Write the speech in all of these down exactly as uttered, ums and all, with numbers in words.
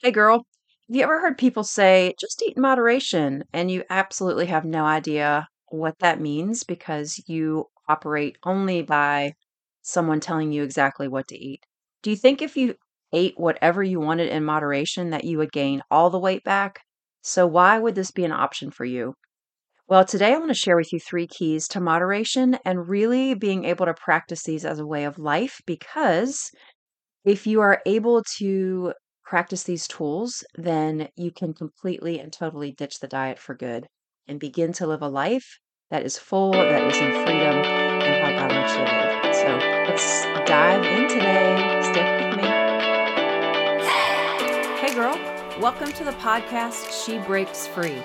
Hey, girl, have you ever heard people say, just eat in moderation? And you absolutely have no idea what that means because you operate only by someone telling you exactly what to eat. Do you think if you ate whatever you wanted in moderation that you would gain all the weight back? So, why would this be an option for you? Well, today I want to share with you three keys to moderation and really being able to practice these as a way of life, because if you are able to practice these tools, then you can completely and totally ditch the diet for good and begin to live a life that is full, that is in freedom, and how God wants you to live. So let's dive in today. Stay with me. Hey, girl, welcome to the podcast She Breaks Free.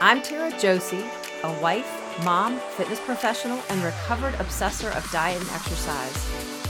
I'm Tara Josie, a wife, mom, fitness professional, and recovered obsessor of diet and exercise.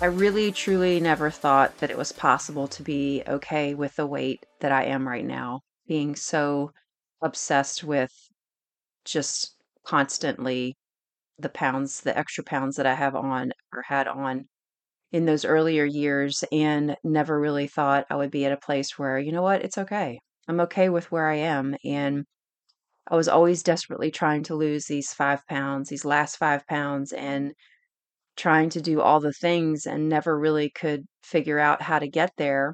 I really, truly never thought that it was possible to be okay with the weight that I am right now, being so obsessed with just constantly the pounds, the extra pounds that I have on or had on in those earlier years, and never really thought I would be at a place where, you know what, it's okay. I'm okay with where I am. And I was always desperately trying to lose these five pounds, these last five pounds, and trying to do all the things and never really could figure out how to get there.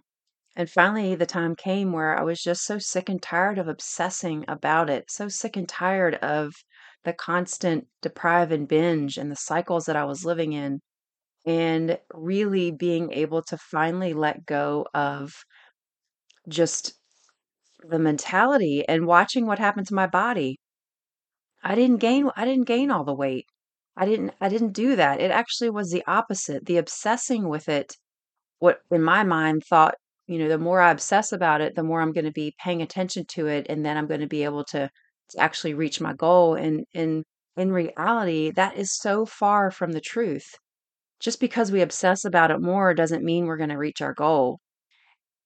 And finally, the time came where I was just so sick and tired of obsessing about it, so sick and tired of the constant deprive and binge and the cycles that I was living in, and really being able to finally let go of just the mentality and watching what happened to my body. I didn't gain I didn't gain all the weight. I didn't I didn't do that. It actually was the opposite. The obsessing with it, what in my mind thought, you know, the more I obsess about it, the more I'm going to be paying attention to it, and then I'm going to be able to, to actually reach my goal. And in in reality, that is so far from the truth. Just because we obsess about it more doesn't mean we're going to reach our goal.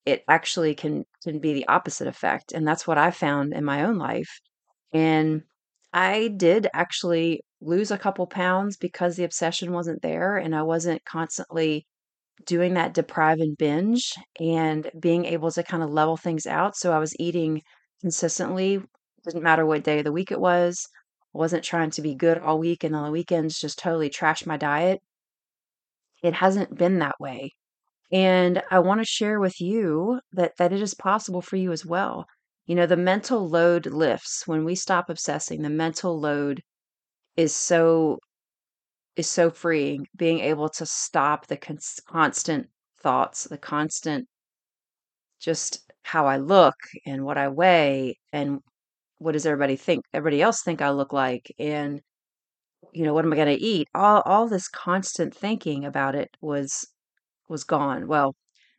It actually can can be the opposite effect, and that's what I found in my own life. And I did actually lose a couple pounds because the obsession wasn't there and I wasn't constantly doing that deprive and binge and being able to kind of level things out. So I was eating consistently, didn't matter what day of the week it was. I wasn't trying to be good all week and on the weekends just totally trash my diet. It hasn't been that way. And I want to share with you that, that it is possible for you as well. You know, the mental load lifts when we stop obsessing. The mental load is so is so freeing, being able to stop the cons- constant thoughts, the constant just how I look and what I weigh and what does everybody think, everybody else think I look like, and you know, what am I going to eat? All all this constant thinking about it was was gone. Well,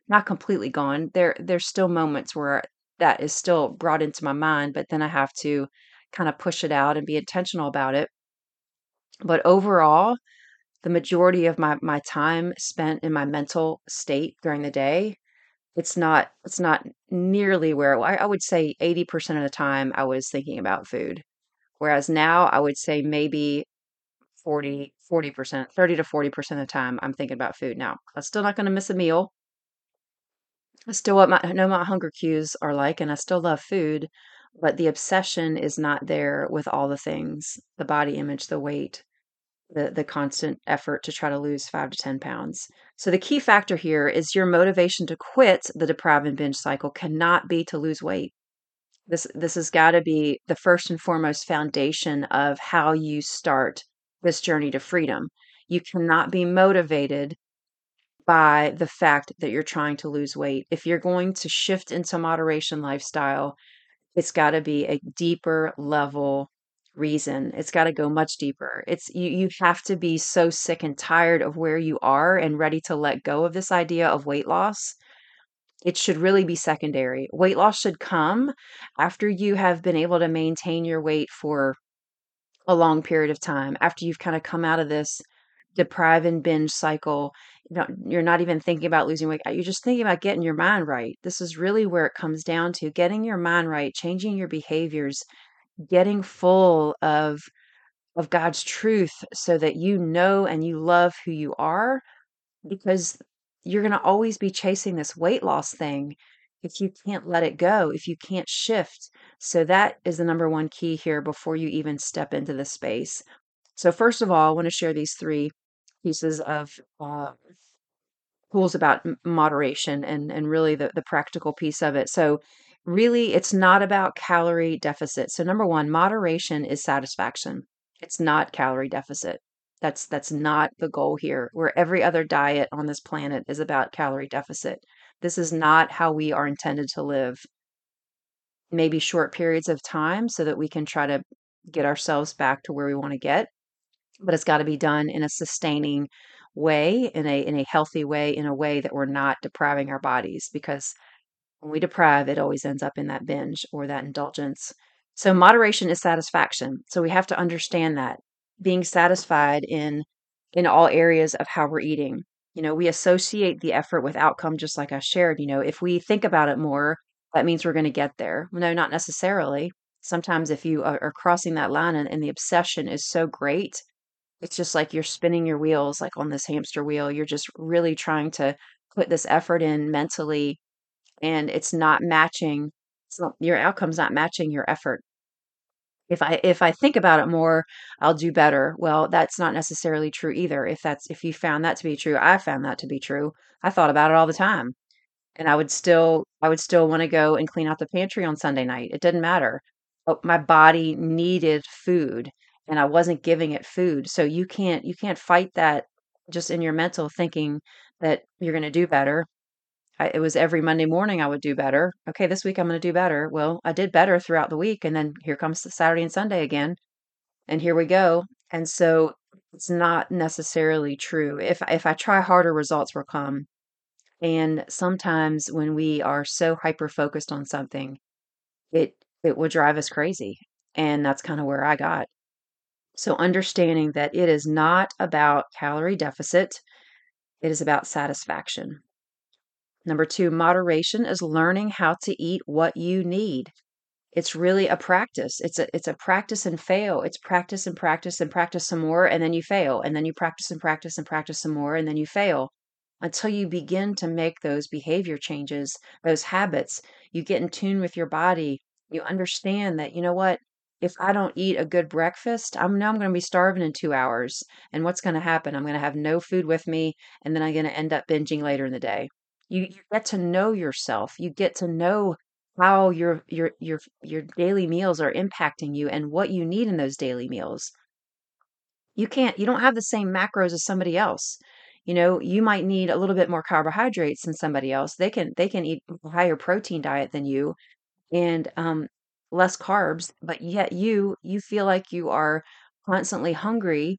not completely gone. There there's still moments where that is still brought into my mind, but then I have to kind of push it out and be intentional about it. But overall, the majority of my, my time spent in my mental state during the day, it's not it's not nearly where I, I would say eighty percent of the time I was thinking about food. Whereas now I would say maybe forty, forty percent, thirty to forty percent of the time I'm thinking about food. Now, I'm still not going to miss a meal. I still what my, know my hunger cues are like, and I still love food, but the obsession is not there with all the things, the body image, the weight, the, the constant effort to try to lose five to ten pounds. So the key factor here is your motivation to quit the deprive and binge cycle cannot be to lose weight. This, this has got to be the first and foremost foundation of how you start this journey to freedom. You cannot be motivated by the fact that you're trying to lose weight. If you're going to shift into moderation lifestyle, it's got to be a deeper level reason. It's got to go much deeper. It's you you have to be so sick and tired of where you are and ready to let go of this idea of weight loss It should really be secondary. Weight loss should come after you have been able to maintain your weight for a long period of time, after you've kind of come out of this deprive and binge cycle. You know, you're not even thinking about losing weight. You're just thinking about getting your mind right. This is really where it comes down to getting your mind right, changing your behaviors, getting full of, of God's truth so that you know and you love who you are, because you're going to always be chasing this weight loss thing if you can't let it go, if you can't shift. So that is the number one key here before you even step into this space. So first of all, I want to share these three pieces of uh, tools about moderation and, and really the, the practical piece of it. So really, it's not about calorie deficit. So number one, moderation is satisfaction. It's not calorie deficit. That's that's not the goal here, where every other diet on this planet is about calorie deficit. This is not how we are intended to live. Maybe short periods of time so that we can try to get ourselves back to where we want to get, but it's got to be done in a sustaining way, in a in a healthy way, in a way that we're not depriving our bodies, because when we deprive, it always ends up in that binge or that indulgence. So moderation is satisfaction. So we have to understand that. Being satisfied in in all areas of how we're eating. You know, we associate the effort with outcome, just like I shared. You know, if we think about it more, that means we're going to get there. No, not necessarily. Sometimes if you are crossing that line and, and the obsession is so great, it's just like you're spinning your wheels, like on this hamster wheel. You're just really trying to put this effort in mentally, and it's not matching. It's not, your outcome's not matching your effort. If I if I think about it more, I'll do better. Well, that's not necessarily true either. If that's if you found that to be true, I found that to be true. I thought about it all the time, and I would still I would still want to go and clean out the pantry on Sunday night. It didn't matter. But my body needed food, and I wasn't giving it food. So you can't you can't fight that just in your mental thinking that you're going to do better. I, it was every Monday morning I would do better. Okay, this week I'm going to do better. Well, I did better throughout the week. And then here comes Saturday and Sunday again. And here we go. And so it's not necessarily true. If, if I try harder, results will come. And sometimes when we are so hyper-focused on something, it, it will drive us crazy. And that's kind of where I got. So understanding that it is not about calorie deficit. It is about satisfaction. Number two, moderation is learning how to eat what you need. It's really a practice. It's a, it's a practice and fail. It's practice and practice and practice some more, and then you fail. And then you practice and practice and practice some more, and then you fail until you begin to make those behavior changes, those habits. You get in tune with your body. You understand that, you know what? If I don't eat a good breakfast, I'm now I'm going to be starving in two hours. And what's going to happen? I'm going to have no food with me, and then I'm going to end up binging later in the day. You, you get to know yourself. You get to know how your your your your daily meals are impacting you and what you need in those daily meals. You can't. You don't have the same macros as somebody else. You know, you might need a little bit more carbohydrates than somebody else. They can they can eat a higher protein diet than you, and um, less carbs. But yet you you feel like you are constantly hungry,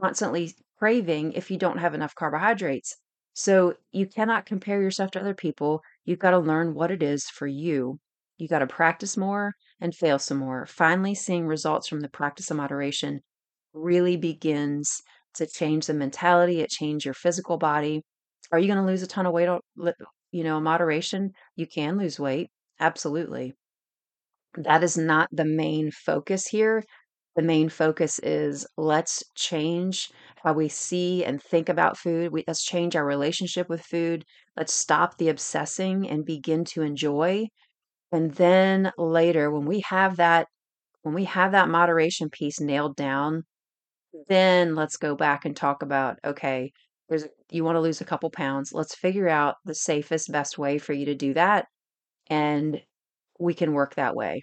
constantly craving if you don't have enough carbohydrates. So you cannot compare yourself to other people. You've got to learn what it is for you. You got to practice more and fail some more. Finally, seeing results from the practice of moderation really begins to change the mentality. It changes your physical body. Are you going to lose a ton of weight? You know, moderation, you can lose weight. Absolutely. That is not the main focus here. The main focus is let's change how we see and think about food. We, let's change our relationship with food. Let's stop the obsessing and begin to enjoy. And then later, when we have that, when we have that moderation piece nailed down, then let's go back and talk about, okay, there's you want to lose a couple pounds. Let's figure out the safest, best way for you to do that. And we can work that way.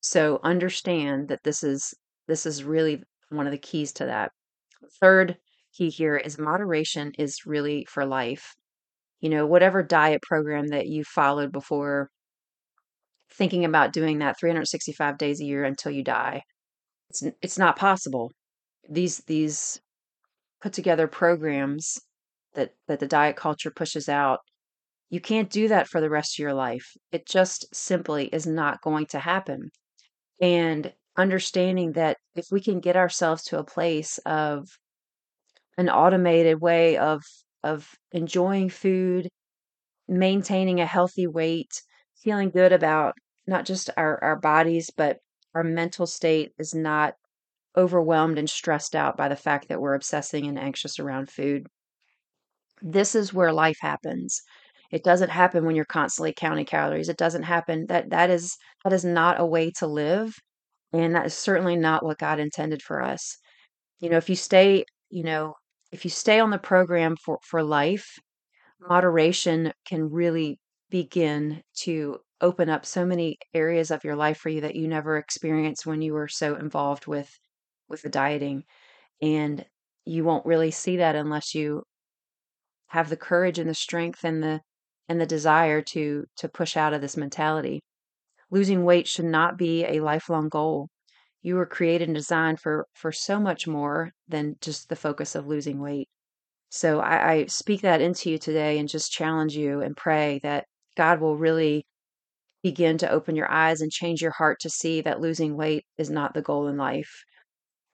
So understand that this is This is really one of the keys to that. Third key here is moderation is really for life. You know, whatever diet program that you followed before, thinking about doing that three hundred sixty-five days a year until you die, it's it's not possible. These these put together programs that that the diet culture pushes out You can't do that for the rest of your life. It just simply is not going to happen. And understanding that if we can get ourselves to a place of an automated way of of enjoying food, maintaining a healthy weight, feeling good about not just our, our bodies, but our mental state is not overwhelmed and stressed out by the fact that we're obsessing and anxious around food. This is where life happens. It doesn't happen when you're constantly counting calories. It doesn't happen. That that is that is not a way to live. And that is certainly not what God intended for us. You know, if you stay, you know, if you stay on the program for, for life, moderation can really begin to open up so many areas of your life for you that you never experienced when you were so involved with with the dieting. And you won't really see that unless you have the courage and the strength and the and the desire to to push out of this mentality. Losing weight should not be a lifelong goal. You were created and designed for for so much more than just the focus of losing weight. So I, I speak that into you today and just challenge you and pray that God will really begin to open your eyes and change your heart to see that losing weight is not the goal in life,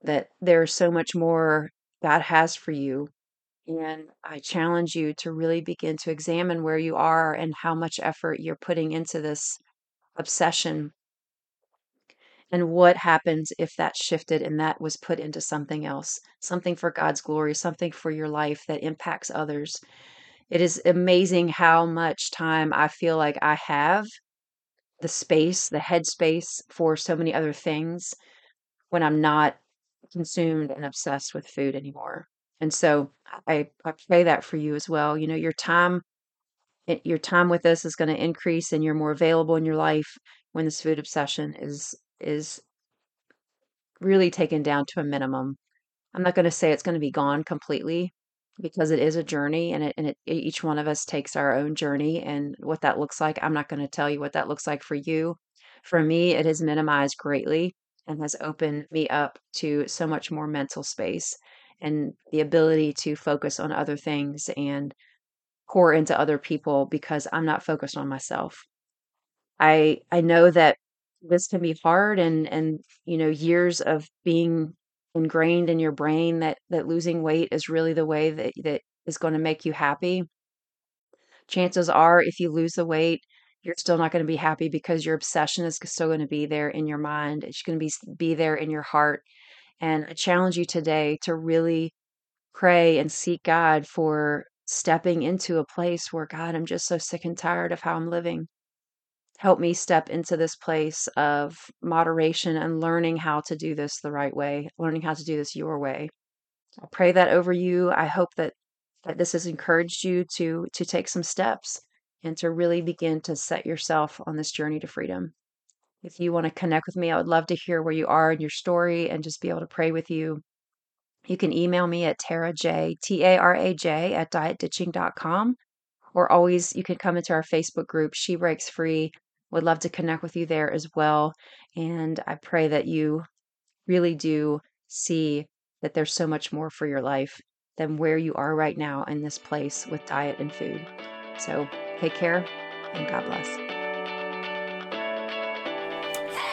that there's so much more God has for you. And I challenge you to really begin to examine where you are and how much effort you're putting into this obsession and what happens if that shifted and that was put into something else, something for God's glory, something for your life that impacts others. It is amazing how much time I feel like I have the space, the headspace for so many other things when I'm not consumed and obsessed with food anymore. And so I, I pray that for you as well. You know, your time, your time with us is going to increase and you're more available in your life when this food obsession is, is really taken down to a minimum. I'm not going to say it's going to be gone completely because it is a journey and it, and it, each one of us takes our own journey and what that looks like. I'm not going to tell you what that looks like for you. For me, it has minimized greatly and has opened me up to so much more mental space and the ability to focus on other things and pour into other people because I'm not focused on myself. I I know that this can be hard and, and you know, years of being ingrained in your brain that, that losing weight is really the way that, that is going to make you happy. Chances are, if you lose the weight, you're still not going to be happy because your obsession is still going to be there in your mind. It's going to be, be there in your heart. And I challenge you today to really pray and seek God for stepping into a place where, God, I'm just so sick and tired of how I'm living. Help me step into this place of moderation and learning how to do this the right way, learning how to do this your way. I pray that over you. I hope that, that this has encouraged you to, to take some steps and to really begin to set yourself on this journey to freedom. If you want to connect with me, I would love to hear where you are in your story and just be able to pray with you. You can email me at taraj, T A R A J, at diet ditching dot com. Or always, you can come into our Facebook group, She Breaks Free. Would love to connect with you there as well. And I pray that you really do see that there's so much more for your life than where you are right now in this place with diet and food. So take care and God bless.